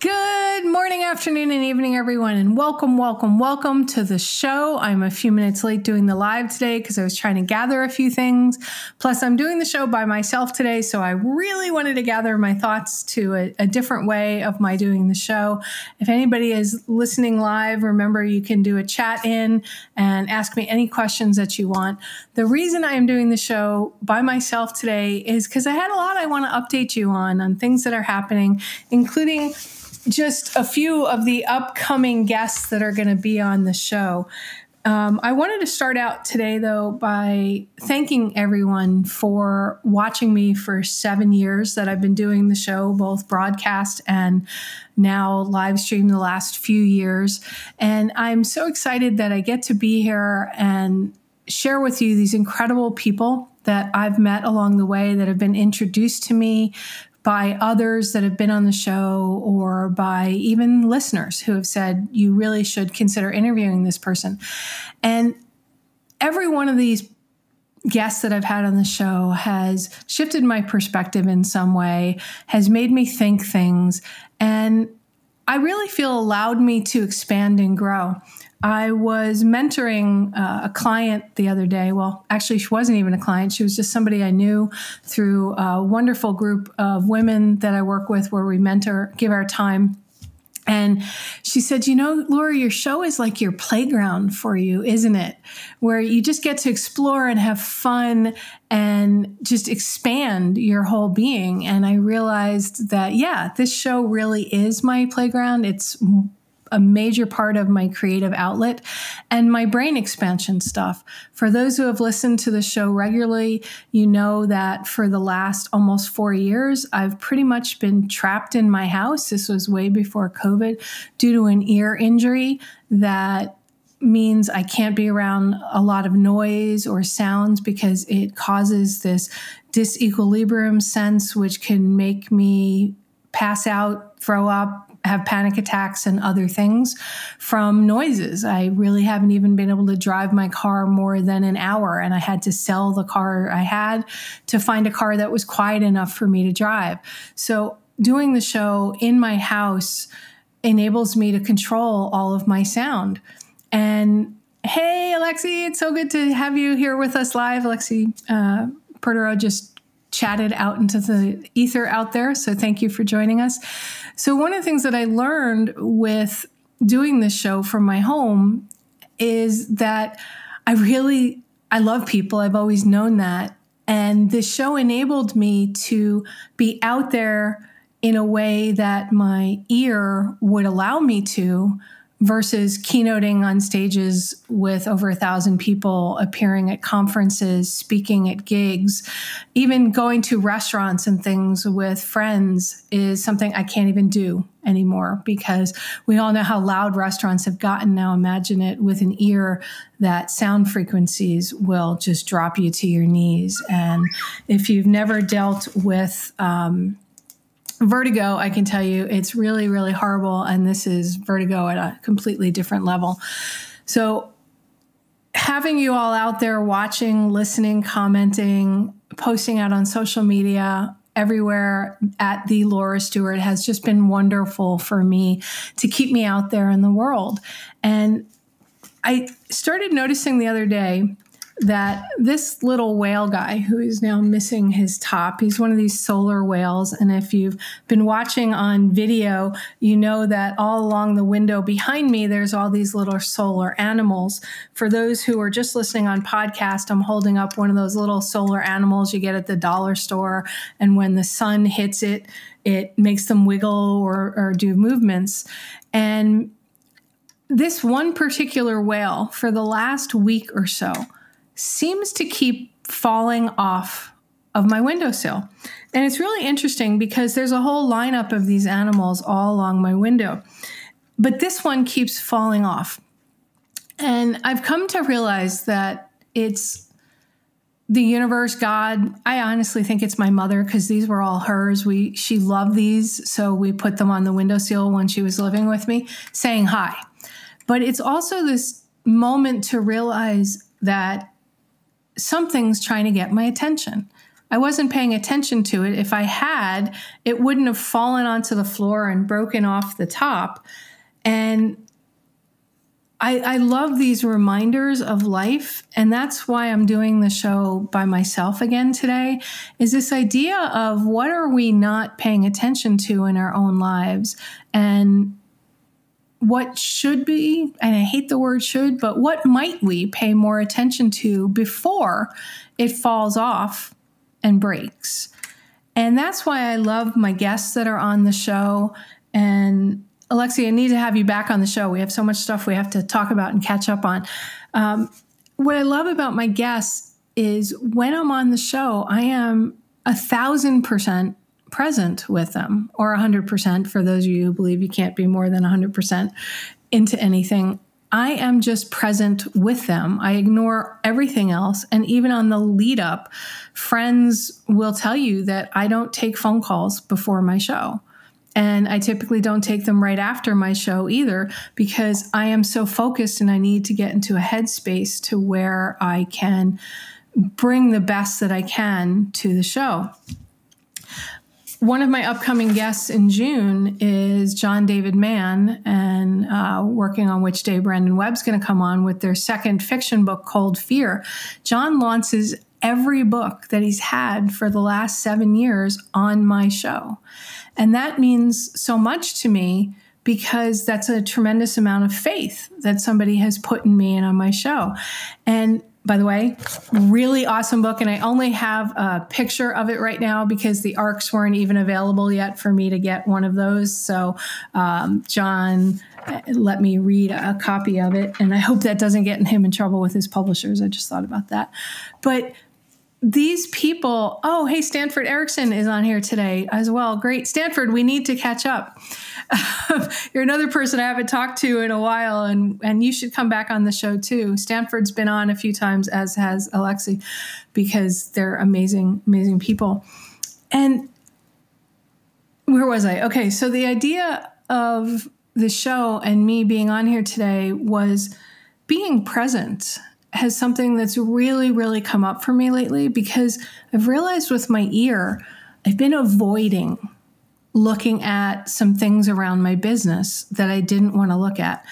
Good morning, afternoon, and evening, everyone, and welcome to the show. I'm a few minutes late doing the live today because I was trying to gather a few things. Plus, I'm doing the show by myself today, so I really wanted to gather my thoughts to a different way of my doing the show. If anybody is listening live, remember you can do a chat in and ask me any questions that you want. The reason I am doing the show by myself today is because I had a lot I want to update you on things that are happening, including just a few of the upcoming guests that are going to be on the show. I wanted to start out today, though, by thanking everyone for watching me for 7 years that I've been doing the show, both broadcast and now live stream the last few years. And I'm so excited that I get to be here and share with you these incredible people that I've met along the way that have been introduced to me by others that have been on the show or by even listeners who have said, you really should consider interviewing this person. And every one of these guests that I've had on the show has shifted my perspective in some way, has made me think things, and I really feel allowed me to expand and grow. I was mentoring a client the other day. Well, actually, she wasn't even a client. She was just somebody I knew through a wonderful group of women that I work with where we mentor, give our time. And she said, you know, Laura, your show is like your playground for you, isn't it? Where you just get to explore and have fun and just expand your whole being. And I realized that, yeah, this show really is my playground. It's a major part of my creative outlet and my brain expansion stuff. For those who have listened to the show regularly, you know that for the last almost 4 years, I've pretty much been trapped in my house. This was way before COVID due to an ear injury that means I can't be around a lot of noise or sounds because it causes this disequilibrium sense, which can make me pass out, throw up, have panic attacks and other things from noises. I really haven't even been able to drive my car more than an hour, and I had to sell the car I had to find a car that was quiet enough for me to drive. So doing the show in my house enables me to control all of my sound. And hey, Alexi, it's so good to have you here with us live. Alexi Pertero just chatted out into the ether out there. So thank you for joining us. So one of the things that I learned with doing this show from my home is that I love people. I've always known that. And this show enabled me to be out there in a way that my ear would allow me to, versus keynoting on stages with over 1,000 people, appearing at conferences, speaking at gigs, even going to restaurants and things with friends is something I can't even do anymore because we all know how loud restaurants have gotten now. Imagine it with an ear that sound frequencies will just drop you to your knees. And if you've never dealt with vertigo, I can tell you it's really, really horrible. And this is vertigo at a completely different level. So having you all out there watching, listening, commenting, posting out on social media, everywhere at the Laura Stewart has just been wonderful for me to keep me out there in the world. And I started noticing the other day that this little whale guy who is now missing his top, he's one of these solar whales. And if you've been watching on video, you know that all along the window behind me, there's all these little solar animals. For those who are just listening on podcast, I'm holding up one of those little solar animals you get at the dollar store. And when the sun hits it, it makes them wiggle or do movements. And this one particular whale for the last week or so seems to keep falling off of my windowsill. And it's really interesting because there's a whole lineup of these animals all along my window. But this one keeps falling off. And I've come to realize that it's the universe, God, I honestly think it's my mother, because these were all hers. She loved these, so we put them on the windowsill when she was living with me, saying hi. But it's also this moment to realize that something's trying to get my attention. I wasn't paying attention to it. If I had, it wouldn't have fallen onto the floor and broken off the top. And I love these reminders of life, and that's why I'm doing the show by myself again today, is this idea of what are we not paying attention to in our own lives, and what should be, and I hate the word should, but what might we pay more attention to before it falls off and breaks. And that's why I love my guests that are on the show. And Alexia, I need to have you back on the show. We have so much stuff we have to talk about and catch up on. What I love about my guests is when I'm on the show, I am 1,000% present with them, or 100% for those of you who believe you can't be more than 100% into anything. I am just present with them. I ignore everything else. And even on the lead up, friends will tell you that I don't take phone calls before my show. And I typically don't take them right after my show either, because I am so focused and I need to get into a headspace to where I can bring the best that I can to the show. One of my upcoming guests in June is John David Mann, and working on which day Brandon Webb's going to come on with their second fiction book, Cold Fear. John launches every book that he's had for the last 7 years on my show. And that means so much to me, because that's a tremendous amount of faith that somebody has put in me and on my show. And by the way, really awesome book. And I only have a picture of it right now because the ARCs weren't even available yet for me to get one of those. So John let me read a copy of it. And I hope that doesn't get him in trouble with his publishers. I just thought about that. But these people, oh, hey, Stanford Erickson is on here today as well. Great. Stanford, we need to catch up. You're another person I haven't talked to in a while, and you should come back on the show too. Stanford's been on a few times, as has Alexi, because they're amazing, amazing people. And where was I? Okay, so the idea of the show and me being on here today was being present has something that's really, really come up for me lately, because I've realized with my ear, I've been avoiding looking at some things around my business that I didn't want to look at.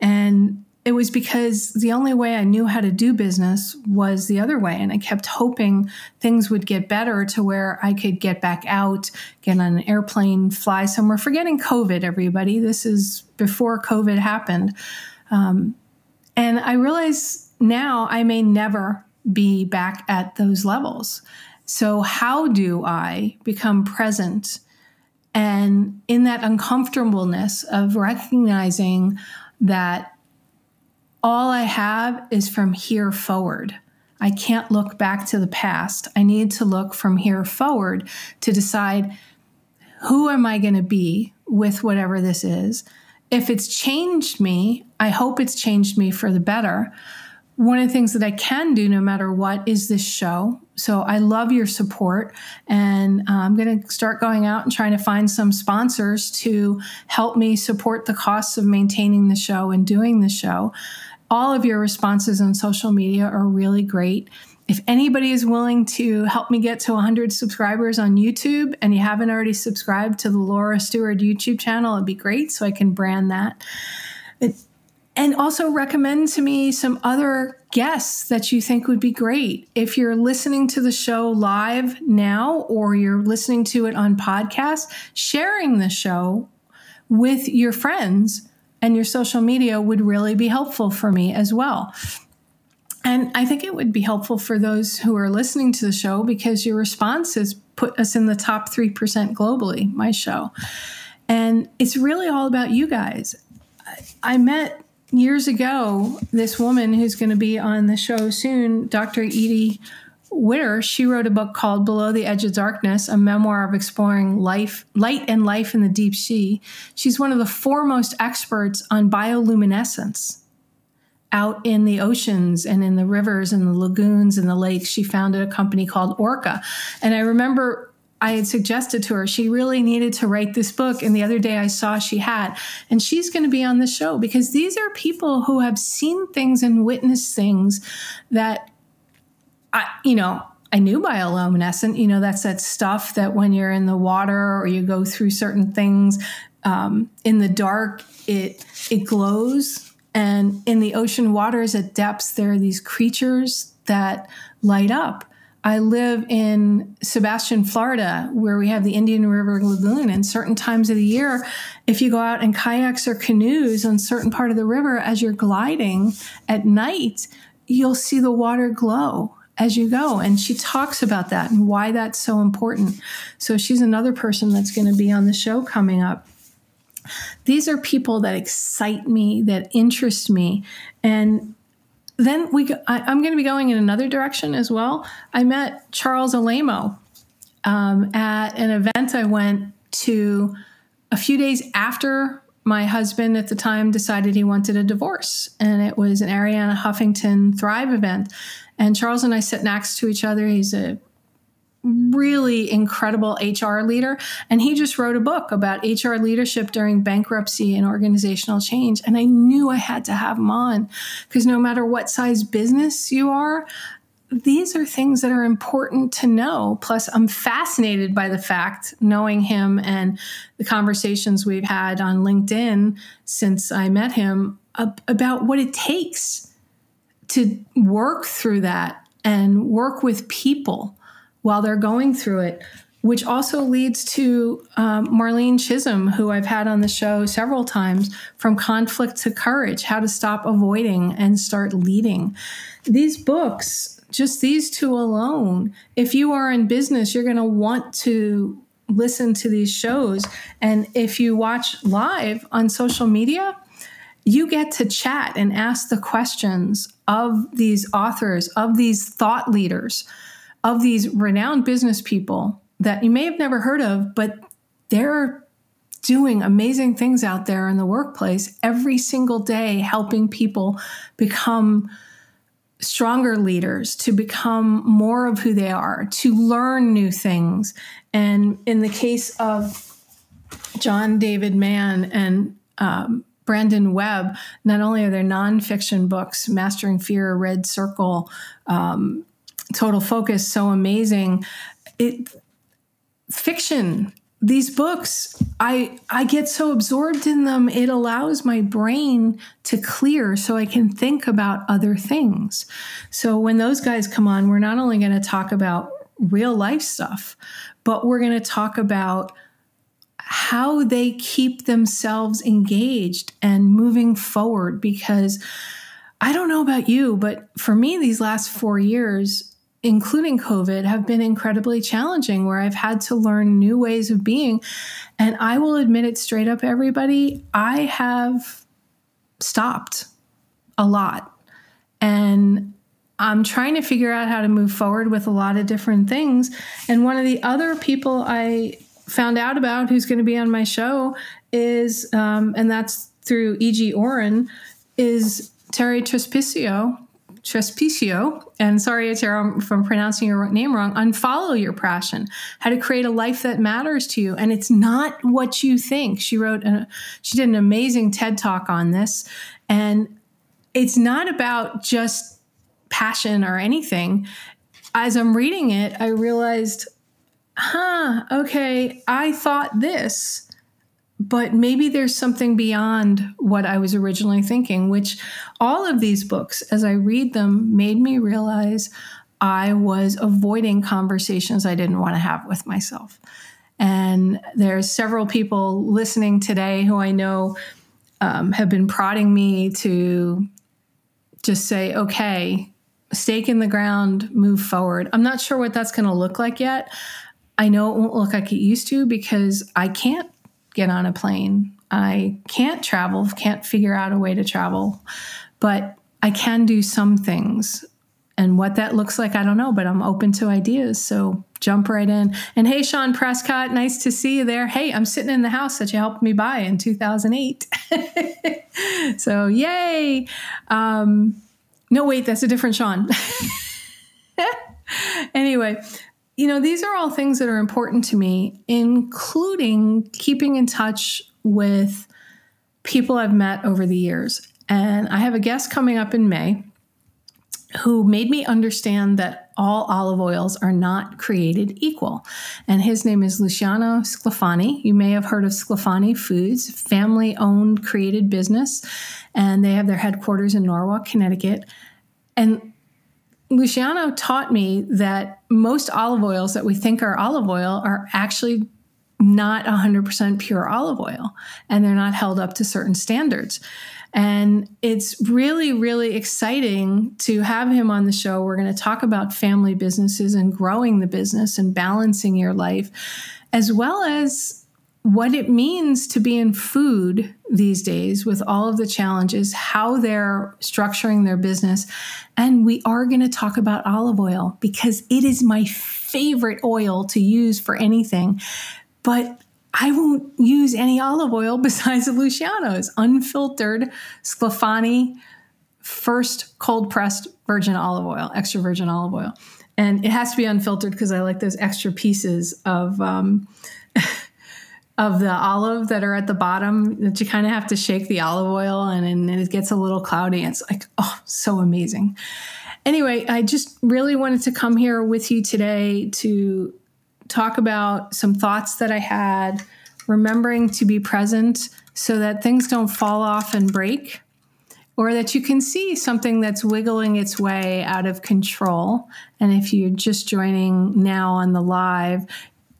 And it was because the only way I knew how to do business was the other way. And I kept hoping things would get better to where I could get back out, get on an airplane, fly somewhere. Forgetting COVID, everybody. This is before COVID happened. And I realized now I may never be back at those levels. So how do I become present and in that uncomfortableness of recognizing that all I have is from here forward? I can't look back to the past. I need to look from here forward to decide, who am I going to be with whatever this is? If it's changed me, I hope it's changed me for the better. One of the things that I can do no matter what is this show. So I love your support, and I'm going to start going out and trying to find some sponsors to help me support the costs of maintaining the show and doing the show. All of your responses on social media are really great. If anybody is willing to help me get to 100 subscribers on YouTube, and you haven't already subscribed to the Laura Stewart YouTube channel, it'd be great so I can brand that. And also recommend to me some other guests that you think would be great. If you're listening to the show live now, or you're listening to it on podcast, sharing the show with your friends and your social media would really be helpful for me as well. And I think it would be helpful for those who are listening to the show, because your responses put us in the top 3% globally, my show. And it's really all about you guys. I met years ago this woman who's going to be on the show soon, Dr. Edie Witter. She wrote a book called Below the Edge of Darkness, a memoir of exploring life, light and life in the deep sea. She's one of the foremost experts on bioluminescence out in the oceans and in the rivers and the lagoons and the lakes, she founded a company called Orca. And I remember I had suggested to her, she really needed to write this book. And the other day I saw she had, and she's going to be on the show because these are people who have seen things and witnessed things that I knew bioluminescent, that's that stuff that when you're in the water or you go through certain things, in the dark, it glows. And in the ocean waters at depths, there are these creatures that light up. I live in Sebastian, Florida, where we have the Indian River Lagoon. And certain times of the year, if you go out in kayaks or canoes on certain part of the river, as you're gliding at night, you'll see the water glow as you go. And she talks about that and why that's so important. So she's another person that's going to be on the show coming up. These are people that excite me, that interest me. And then I'm going to be going in another direction as well. I met Charles Alamo at an event I went to a few days after my husband at the time decided he wanted a divorce. And it was an Arianna Huffington Thrive event. And Charles and I sit next to each other. He's a really incredible HR leader. And he just wrote a book about HR leadership during bankruptcy and organizational change. And I knew I had to have him on because no matter what size business you are, these are things that are important to know. Plus, I'm fascinated by the fact, knowing him and the conversations we've had on LinkedIn since I met him, about what it takes to work through that and work with people while they're going through it, which also leads to Marlene Chism, who I've had on the show several times, From Conflict to Courage, How to Stop Avoiding and Start Leading. These books, just these two alone, if you are in business, you're going to want to listen to these shows. And if you watch live on social media, you get to chat and ask the questions of these authors, of these thought leaders, of these renowned business people that you may have never heard of, but they're doing amazing things out there in the workplace every single day, helping people become stronger leaders, to become more of who they are, to learn new things. And in the case of John David Mann and Brandon Webb, not only are there nonfiction books, Mastering Fear, Red Circle, Total Focus, so amazing. Fiction, these books, I get so absorbed in them, it allows my brain to clear so I can think about other things. So when those guys come on, we're not only going to talk about real life stuff, but we're going to talk about how they keep themselves engaged and moving forward. Because I don't know about you, but for me, these last 4 years, including COVID, have been incredibly challenging, where I've had to learn new ways of being. And I will admit it straight up, everybody, I have stopped a lot. And I'm trying to figure out how to move forward with a lot of different things. And one of the other people I found out about who's going to be on my show is, and that's through E.G. Oren, is Terri Trespicio, and sorry if I'm pronouncing your name wrong, Unfollow Your Passion, How to Create a Life That Matters to You. And it's not what you think. She did an amazing TED Talk on this. And it's not about just passion or anything. As I'm reading it, I realized, okay, I thought this, but maybe there's something beyond what I was originally thinking, which all of these books, as I read them, made me realize I was avoiding conversations I didn't want to have with myself. And there's several people listening today who I know have been prodding me to just say, okay, stake in the ground, move forward. I'm not sure what that's going to look like yet. I know it won't look like it used to because I can't get on a plane. I can't travel, can't figure out a way to travel, but I can do some things. And what that looks like, I don't know, but I'm open to ideas. So jump right in. And hey, Sean Prescott, nice to see you there. Hey, I'm sitting in the house that you helped me buy in 2008. So yay. No, wait, that's a different Sean. Anyway, you know, these are all things that are important to me, including keeping in touch with people I've met over the years. And I have a guest coming up in May who made me understand that all olive oils are not created equal. And his name is Luciano Sclafani. You may have heard of Sclafani Foods, family-owned created business, and they have their headquarters in Norwalk, Connecticut. And Luciano taught me that most olive oils that we think are olive oil are actually not 100% pure olive oil, and they're not held up to certain standards. And it's really, really exciting to have him on the show. We're going to talk about family businesses and growing the business and balancing your life, as well as what it means to be in food these days with all of the challenges, how they're structuring their business. And we are going to talk about olive oil because it is my favorite oil to use for anything. But I won't use any olive oil besides Luciano's unfiltered Sclafani first cold-pressed virgin olive oil, extra virgin olive oil. And it has to be unfiltered because I like those extra pieces of the olive that are at the bottom that you kind of have to shake the olive oil and it gets a little cloudy. It's like, oh, so amazing. Anyway, I just really wanted to come here with you today to talk about some thoughts that I had, remembering to be present so that things don't fall off and break, or that you can see something that's wiggling its way out of control. And if you're just joining now on the live,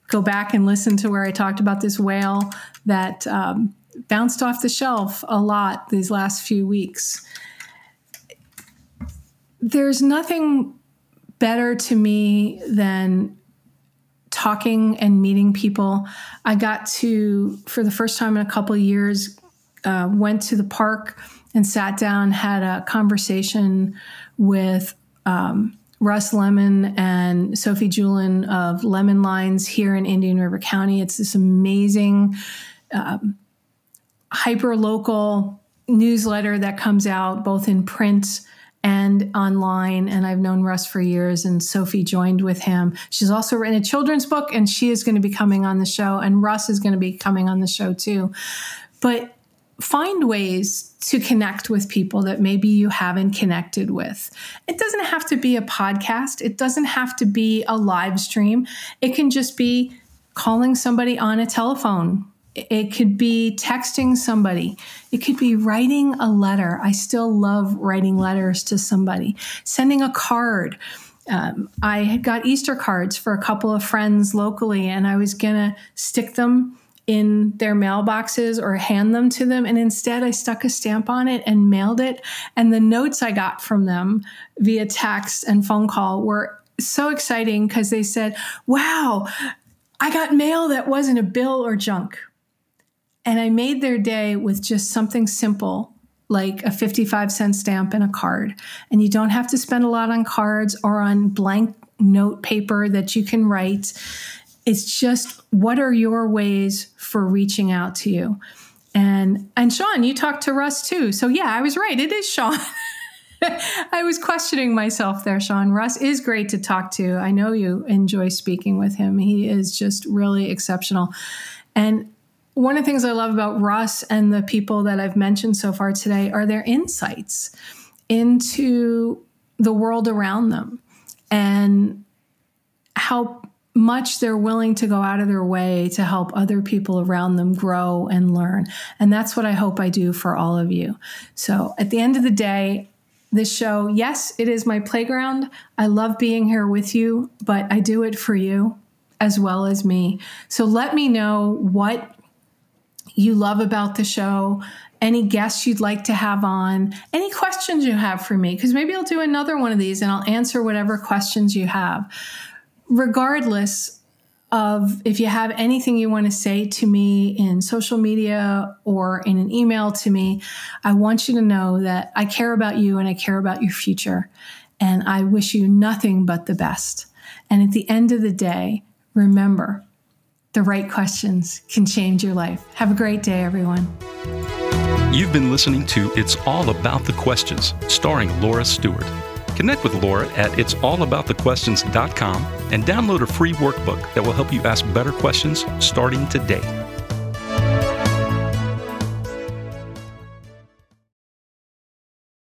go back and listen to where I talked about this whale that bounced off the shelf a lot these last few weeks. There's nothing better to me than talking and meeting people. I got to, for the first time in a couple of years, went to the park and sat down, had a conversation with Russ Lemon and Sophie Julin of Lemon Lines here in Indian River County. It's this amazing hyper-local newsletter that comes out both in print and online, and I've known Russ for years, and Sophie joined with him. She's also written a children's book, and she is going to be coming on the show, and Russ is going to be coming on the show too. But find ways to connect with people that maybe you haven't connected with. It doesn't have to be a podcast. It doesn't have to be a live stream. It can just be calling somebody on a telephone. It could be texting somebody. It could be writing a letter. I still love writing letters to somebody. Sending a card. I had got Easter cards for a couple of friends locally, and I was going to stick them in their mailboxes or hand them to them. And instead, I stuck a stamp on it and mailed it. And the notes I got from them via text and phone call were so exciting because they said, wow, I got mail that wasn't a bill or junk. And I made their day with just something simple, like a 55-cent stamp and a card. And you don't have to spend a lot on cards or on blank note paper that you can write. It's just, what are your ways for reaching out to you? And Sean, you talked to Russ too. So yeah, I was right. It is Sean. I was questioning myself there, Sean. Russ is great to talk to. I know you enjoy speaking with him. He is just really exceptional. And one of the things I love about Russ and the people that I've mentioned so far today are their insights into the world around them and how much they're willing to go out of their way to help other people around them grow and learn. And that's what I hope I do for all of you. So at the end of the day, this show, yes, it is my playground. I love being here with you, but I do it for you as well as me. So let me know what you love about the show, any guests you'd like to have on, any questions you have for me, because maybe I'll do another one of these and I'll answer whatever questions you have. Regardless of if you have anything you want to say to me in social media or in an email to me, I want you to know that I care about you and I care about your future. and I wish you nothing but the best. And at the end of the day, remember, the right questions can change your life. Have a great day, everyone. You've been listening to It's All About the Questions, starring Laura Stewart. Connect with Laura at itsallaboutthequestions.com and download a free workbook that will help you ask better questions starting today.